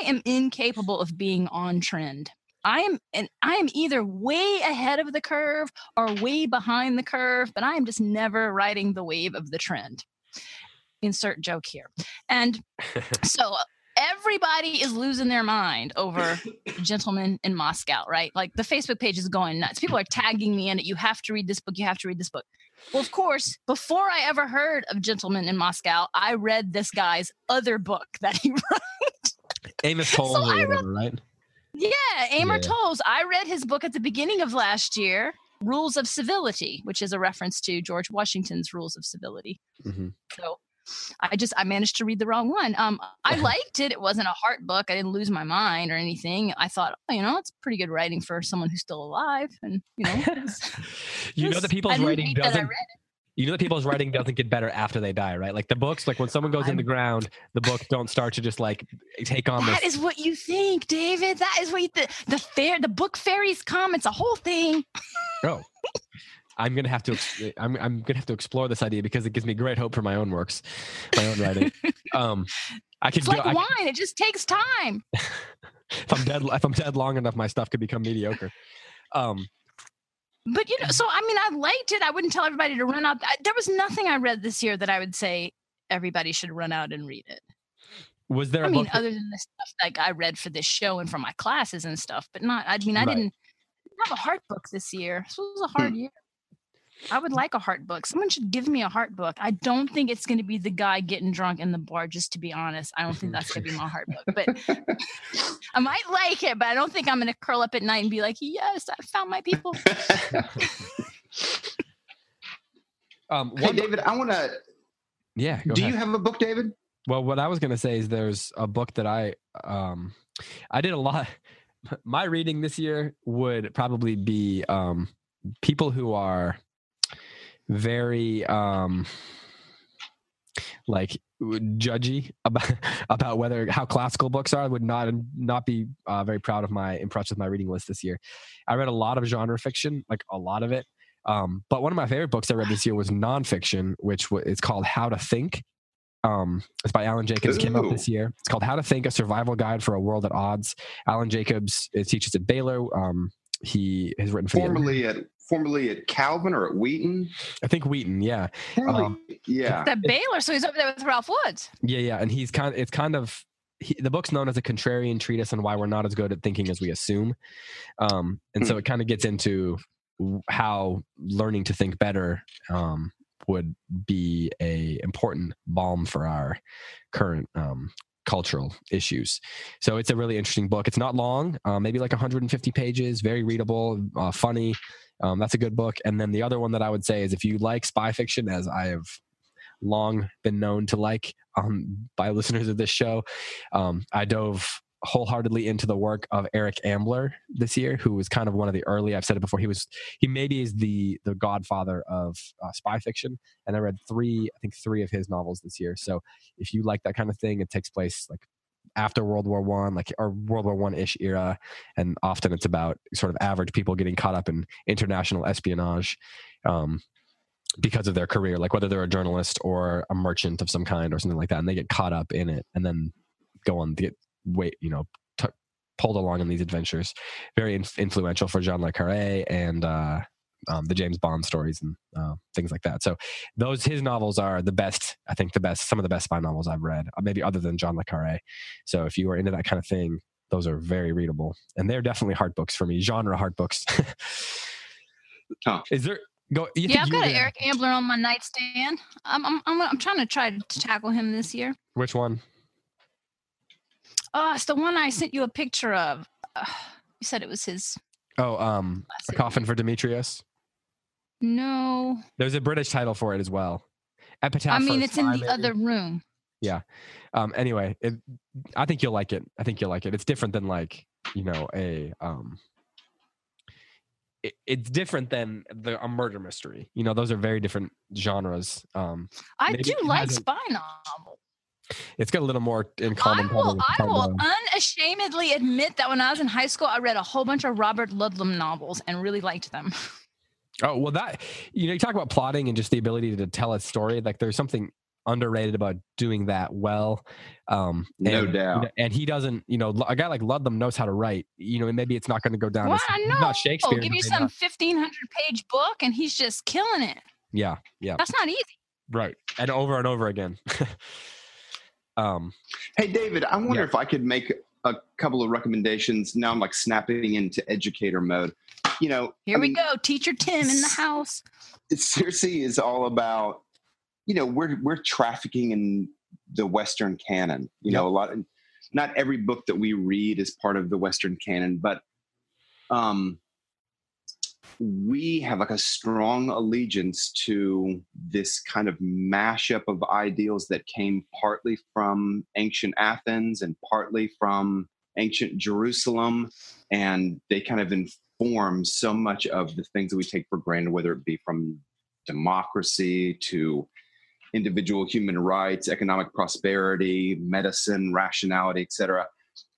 am incapable of being on trend. I am either way ahead of the curve or way behind the curve, but I am just never riding the wave of the trend. Insert joke here. And so everybody is losing their mind over Gentleman in Moscow, right? Like the Facebook page is going nuts. People are tagging me in it. You have to read this book. You have to read this book. Well, of course, before I ever heard of Gentleman in Moscow, I read this guy's other book that he wrote. Amos Toll, so right? Yeah, Amor Tolls. I read his book at the beginning of last year, Rules of Civility, which is a reference to George Washington's Rules of Civility. Mm-hmm. So I managed to read the wrong one. I liked it. It wasn't a heart book. I didn't lose my mind or anything. I thought, oh, you know, it's pretty good writing for someone who's still alive. And, you know, you know that people's writing doesn't get better after they die, right? Like the books, like when someone goes in the ground, the books don't start to just like take on that. That is what you think, David. That is what you think. The book fairies come. It's a whole thing. Oh, I'm gonna have to explore this idea because it gives me great hope for my own works, my own writing. Wine. It just takes time. If I'm dead long enough, my stuff could become mediocre. But, you know, so, I mean, I liked it. I wouldn't tell everybody to run out. There was nothing I read this year that I would say everybody should run out and read it. Was there a book? I mean, other than the stuff like I read for this show and for my classes and stuff, but not, I mean, I didn't have a heart book this year. This was a hard year. I would like a heart book. Someone should give me a heart book. I don't think it's going to be the guy getting drunk in the bar, just to be honest. I don't think that's going to be my heart book. But I might like it, but I don't think I'm going to curl up at night and be like, yes, I found my people. Hey, David, I want to... Yeah, go ahead. Do you have a book, David? Well, what I was going to say is there's a book that I I did a lot. My reading this year would probably be people who are very like judgy about whether how classical books are. I would not be very proud of my impressed with my reading list this year. I read a lot of genre fiction, like a lot of it. But one of my favorite books I read this year was nonfiction, which is called How to Think. It's by Alan Jacobs. Ooh. Came out this year. It's called How to Think, A Survival Guide for a World at Odds. Alan Jacobs teaches at Baylor. He has written for formerly at Calvin or at Wheaton. I think Wheaton, yeah. Yeah. At Baylor, so he's over there with Ralph Woods. Yeah. And he's the book's known as a contrarian treatise on why we're not as good at thinking as we assume. So it kind of gets into how learning to think better would be a important balm for our current cultural issues. So it's a really interesting book. It's not long, maybe like 150 pages, very readable, funny. That's a good book. And then the other one that I would say is if you like spy fiction, as I have long been known to like by listeners of this show, I dove wholeheartedly into the work of Eric Ambler this year, who was kind of one of the early, I've said it before, he maybe is the godfather of spy fiction. And I read three of his novels this year. So if you like that kind of thing, it takes place like after World War I, like our World War I-ish era. And often it's about sort of average people getting caught up in international espionage because of their career, like whether they're a journalist or a merchant of some kind or something like that. And they get caught up in it and then go on to get pulled along in these adventures. Very influential for Jean Le Carré and the James Bond stories and things like that. So his novels are the best, I think some of the best spy novels I've read, maybe other than Jean Le Carré. So if you are into that kind of thing, those are very readable. And they're definitely hard books for me, genre hard books. Huh. I've got an Eric Ambler on my nightstand. I'm trying to tackle him this year. Which one? Oh, it's the one I sent you a picture of. You said it was his. Oh, A Coffin for Demetrius? No. There's a British title for it as well. Epitaph. I mean, it's in the other room. Yeah. Anyway, I think you'll like it. It's different than it's different than a murder mystery. You know, those are very different genres. I do like spy novels. It's got a little more in common. I will unashamedly admit that when I was in high school, I read a whole bunch of Robert Ludlum novels and really liked them. Oh, well, that, you talk about plotting and just the ability to tell a story. Like there's something underrated about doing that well. No doubt. And he doesn't, a guy like Ludlum knows how to write, and maybe it's not going to go down. Well, I know. Not Shakespeare. Give you some 1,500-page book and he's just killing it. Yeah. Yeah. That's not easy. Right. And over again. Hey, David, I wonder if I could make a couple of recommendations. Now I'm like snapping into educator mode. Here we go. Teacher Tim in the house. Circe is all about, we're trafficking in the Western canon. A lot. Not every book that we read is part of the Western canon, but we have like a strong allegiance to this kind of mashup of ideals that came partly from ancient Athens and partly from ancient Jerusalem. And they kind of inform so much of the things that we take for granted, whether it be from democracy to individual human rights, economic prosperity, medicine, rationality, etc.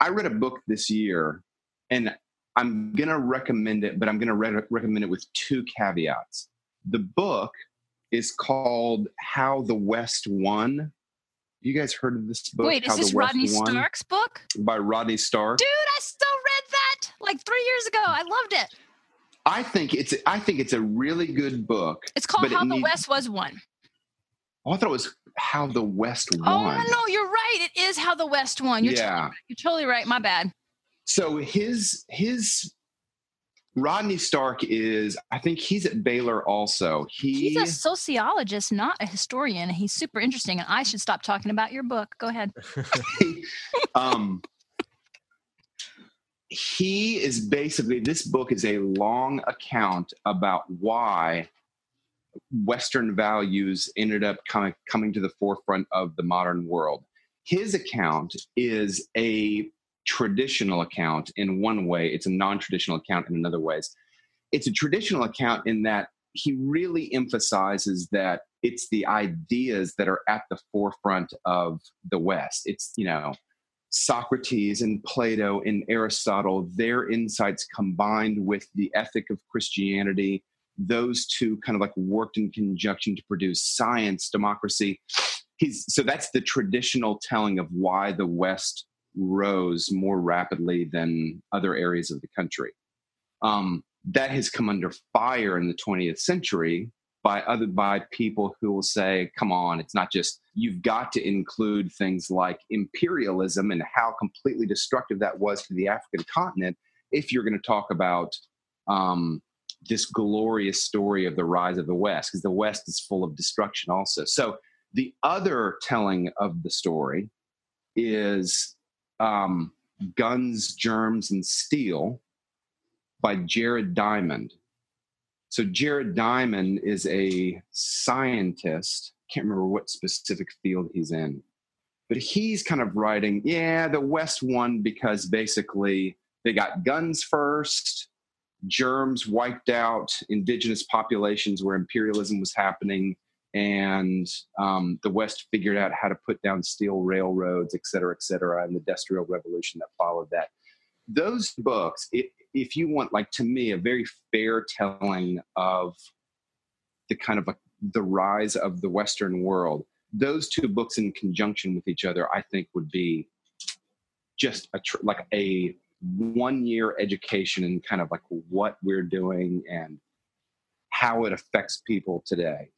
I read a book this year and I'm going to recommend it, but I'm going to recommend it with two caveats. The book is called How the West Won. You guys heard of this book? Wait, is this Rodney Stark's book? By Rodney Stark. Dude, I still read that like 3 years ago. I loved it. I think it's a really good book. It's called How the West Was Won. Oh, I thought it was How the West Won. Oh, no, you're right. It is How the West Won. You're totally right. My bad. So his Rodney Stark is, I think he's at Baylor also. He's a sociologist, not a historian. He's super interesting, and I should stop talking about your book. Go ahead. He is basically, this book is a long account about why Western values ended up coming to the forefront of the modern world. His account is a traditional account in one way. It's a non-traditional account in another ways. It's a traditional account in that he really emphasizes that it's the ideas that are at the forefront of the West. It's, you know, Socrates and Plato and Aristotle, their insights combined with the ethic of Christianity, those two kind of like worked in conjunction to produce science, democracy. So that's the traditional telling of why the West rose more rapidly than other areas of the country. That has come under fire in the 20th century by people who will say, come on, it's not just, you've got to include things like imperialism and how completely destructive that was to the African continent if you're going to talk about this glorious story of the rise of the West, because the West is full of destruction also. So the other telling of the story is Guns, Germs, and Steel by Jared Diamond. So Jared Diamond is a scientist. Can't remember what specific field he's in, but he's kind of writing, the West won because basically they got guns first, germs wiped out indigenous populations where imperialism was happening, and the West figured out how to put down steel railroads, et cetera, and the Industrial Revolution that followed that. Those books, if you want, like, to me, a very fair telling of the kind of the rise of the Western world, those two books in conjunction with each other, I think, would be just a one-year education in kind of like what we're doing and how it affects people today.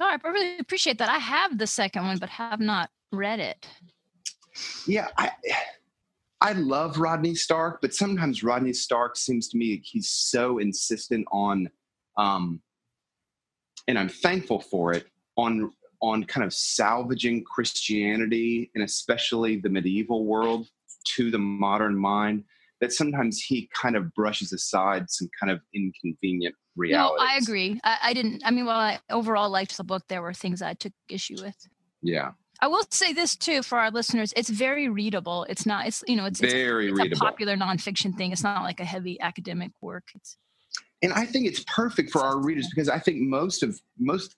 Oh, I really appreciate that. I have the second one, but have not read it. Yeah, I love Rodney Stark, but sometimes Rodney Stark seems to me he's so insistent on, and I'm thankful for it, on kind of salvaging Christianity and especially the medieval world to the modern mind, that sometimes he kind of brushes aside some kind of inconvenient realities. No, I agree. I overall liked the book. There were things I took issue with. Yeah. I will say this too for our listeners: it's very readable. It's not, it's a popular nonfiction thing. It's not like a heavy academic work. And I think it's perfect for our readers because I think most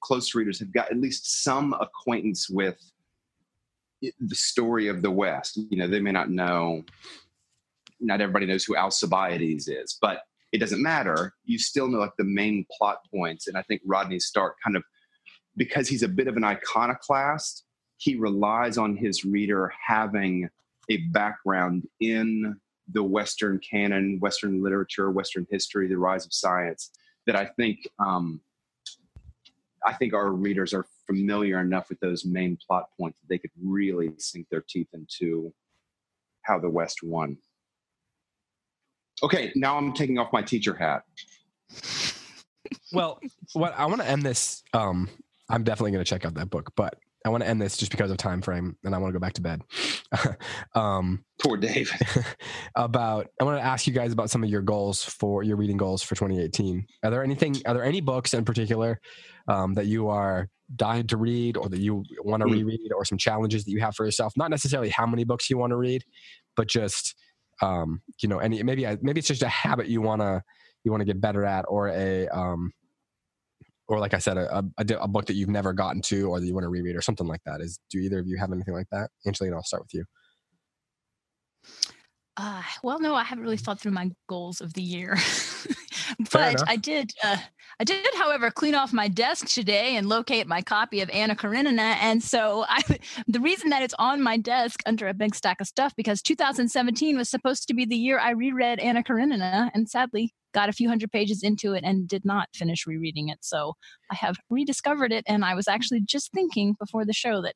close readers have got at least some acquaintance with the story of the West. You know, they may not know. Not everybody knows who Alcibiades is, but it doesn't matter. You still know like the main plot points, and I think Rodney Stark kind of, because he's a bit of an iconoclast, he relies on his reader having a background in the Western canon, Western literature, Western history, the rise of science, that I think our readers are familiar enough with those main plot points that they could really sink their teeth into how the West won. Okay, now I'm taking off my teacher hat. Well, what I want to end this, I'm definitely going to check out that book, but I want to end this just because of time frame, and I want to go back to bed. Poor Dave. I want to ask you guys about some of your goals for your reading goals for 2018. Are there any books in particular that you are dying to read, or that you want to reread, or some challenges that you have for yourself? Not necessarily how many books you want to read, but just maybe it's just a habit you want to get better at, or or like I said, a book that you've never gotten to or that you want to reread or something like that. Do either of you have anything like that? Angelina, I'll start with you. Well, no, I haven't really thought through my goals of the year. But I did, however, clean off my desk today and locate my copy of Anna Karenina. And so the reason that it's on my desk under a big stack of stuff, because 2017 was supposed to be the year I reread Anna Karenina, and sadly got a few hundred pages into it and did not finish rereading it. So I have rediscovered it, and I was actually just thinking before the show that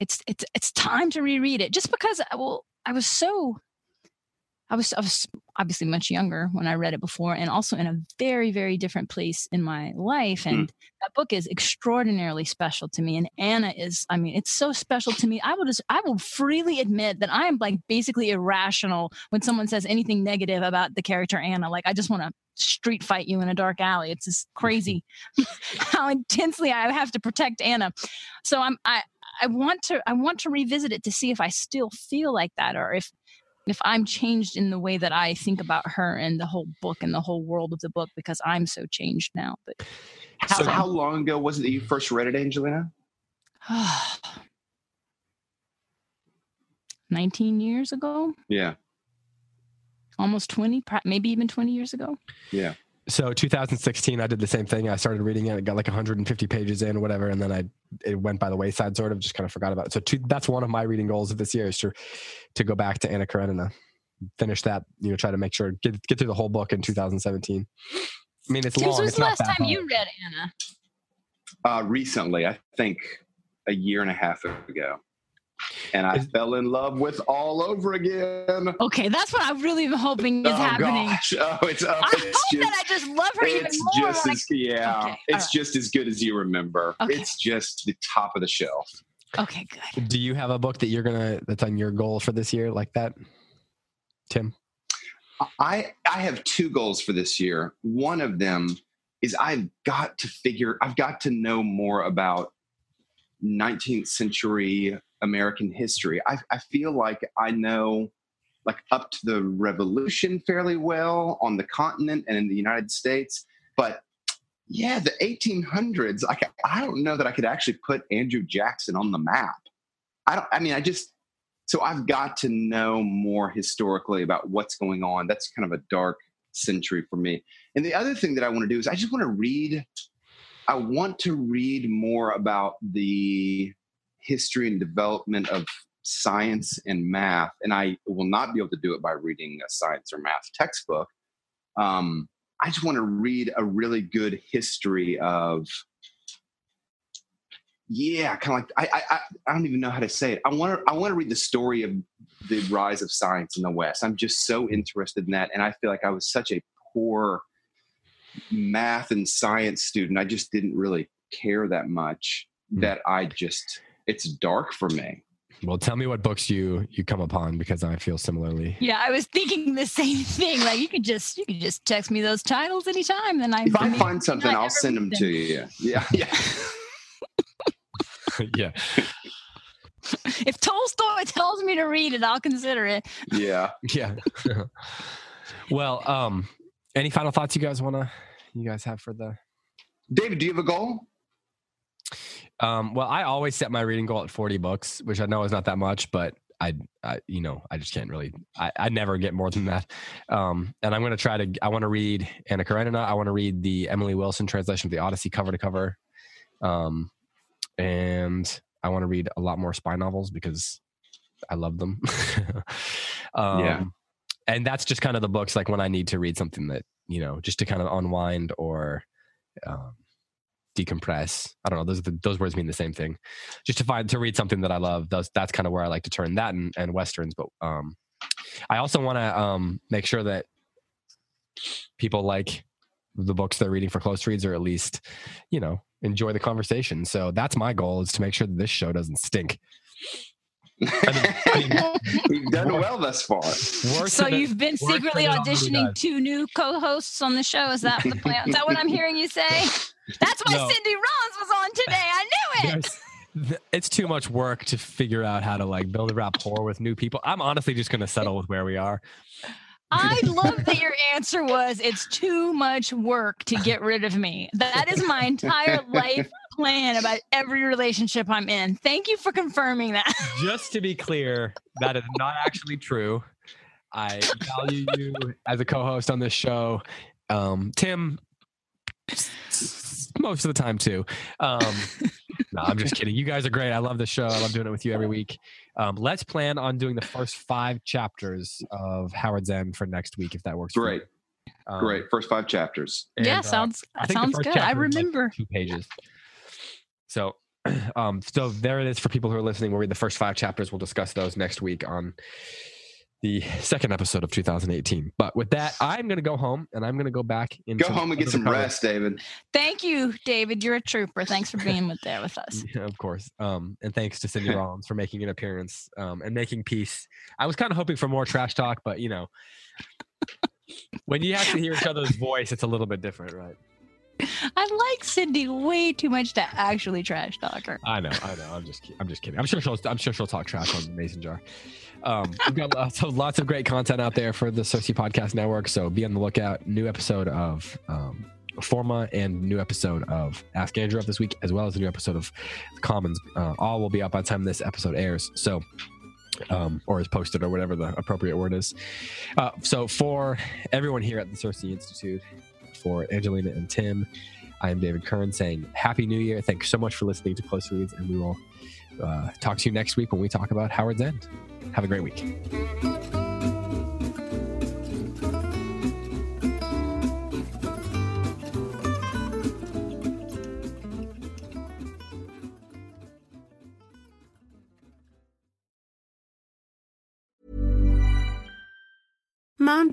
it's time to reread it, just because I was obviously much younger when I read it before, and also in a very, very different place in my life. And that book is extraordinarily special to me. And Anna is, it's so special to me. I will freely admit that I am like basically irrational when someone says anything negative about the character Anna. Like, I just want to street fight you in a dark alley. It's just crazy how intensely I have to protect Anna. So I want to revisit it to see if I still feel like that, or if if I'm changed in the way that I think about her and the whole book and the whole world of the book, because I'm so changed now. But how long ago was it that you first read it, Angelina? 19 years ago. Yeah. Almost 20, maybe even 20 years ago. Yeah. So 2016, I did the same thing. I started reading it. I got like 150 pages in or whatever. And then it went by the wayside, sort of just kind of forgot about it. So that's one of my reading goals of this year is to go back to Anna Karenina, finish that, you know, try to make sure, get through the whole book in 2017. I mean, it's long. When was the last time you read Anna? Recently, I think a year and a half ago. And I fell in love with all over again. Okay, that's what I'm really hoping is happening. Gosh. Oh, it's I it's hope just, that I just love her even more. Just as, yeah, okay, it's just as good as you remember. Okay. It's just the top of the shelf. Okay, good. Do you have a book that that's on your goal for this year like that, Tim? I have two goals for this year. One of them is I've got to know more about 19th century American history. I feel like I know, like, up to the Revolution fairly well on the continent and in the United States, but yeah, the 1800s, I don't know that I could actually put Andrew Jackson on the map. So I've got to know more historically about what's going on. That's kind of a dark century for me. And the other thing that I want to do is I want to read more about the history and development of science and math. And I will not be able to do it by reading a science or math textbook. I just want to read a really good history of, I don't even know how to say it. I want to read the story of the rise of science in the West. I'm just so interested in that. And I feel like I was such a poor math and science student. I just didn't really care that much. That it's dark for me. Well, tell me what books you come upon, because I feel similarly. Yeah, I was thinking the same thing. Like, you could just text me those titles anytime, and I find something, I'll send them to you. Yeah. Yeah. If Tolstoy tells me to read it, I'll consider it. Yeah. Well, any final thoughts you guys have for the David? Do you have a goal? Well, I always set my reading goal at 40 books, which I know is not that much, but I just can't really, I never get more than that. And I'm going to I want to read Anna Karenina. I want to read the Emily Wilson translation of the Odyssey cover to cover. And I want to read a lot more spy novels because I love them. And that's just kind of the books, like when I need to read something that, you know, just to kind of unwind or, decompress. I don't know. Those words mean the same thing. Just to read something that I love. That's kind of where I like to turn that and Westerns. But I also want to make sure that people like the books they're reading for Close Reads, or at least, you know, enjoy the conversation. So that's my goal, is to make sure that this show doesn't stink. We've done well thus far. So you've been secretly auditioning two new co-hosts on the show. Is that the plan? Is that what I'm hearing you say? That's why Cindy Rollins was on today. I knew it. It's too much work to figure out how to, like, build a rapport with new people. I'm honestly just going to settle with where we are. I love that your answer was, it's too much work to get rid of me. That is my entire life plan about every relationship I'm in. Thank you for confirming that. Just to be clear, that is not actually true. I value you as a co-host on this show. Tim, most of the time too. No, I'm just kidding. You guys are great. I love the show. I love doing it with you every week. Let's plan on doing the first 5 chapters of Howard's End for next week, if that works. Great. Great. First 5 chapters. And, sounds good. I remember. Like 2 pages. So, so there it is for people who are listening. We'll read the first 5 chapters. We'll discuss those next week on the second episode of 2018. But with that, I'm going to go home, and I'm going to go back and go home and get some rest, David. Thank you, David. You're a trooper. Thanks for being there with us. Yeah, of course. And thanks to Cindy Rollins for making an appearance and making peace. I was kind of hoping for more trash talk, but you know, when you actually hear each other's voice, it's a little bit different, right? I like Cindy way too much to actually trash talk her. I know. I'm just kidding. I'm sure she'll talk trash on the Mason jar. We've got lots of great content out there for the Circe Podcast Network, so be on the lookout. New episode of Forma and new episode of Ask Andrew up this week, as well as a new episode of The Commons. All will be up by the time this episode airs. So. Or is posted, or whatever the appropriate word is. So for everyone here at the Circe Institute, for Angelina and Tim, I am David Kern saying Happy New Year. Thanks so much for listening to Close Reads, and we will talk to you next week when we talk about Howard's End. Have a great week. Mom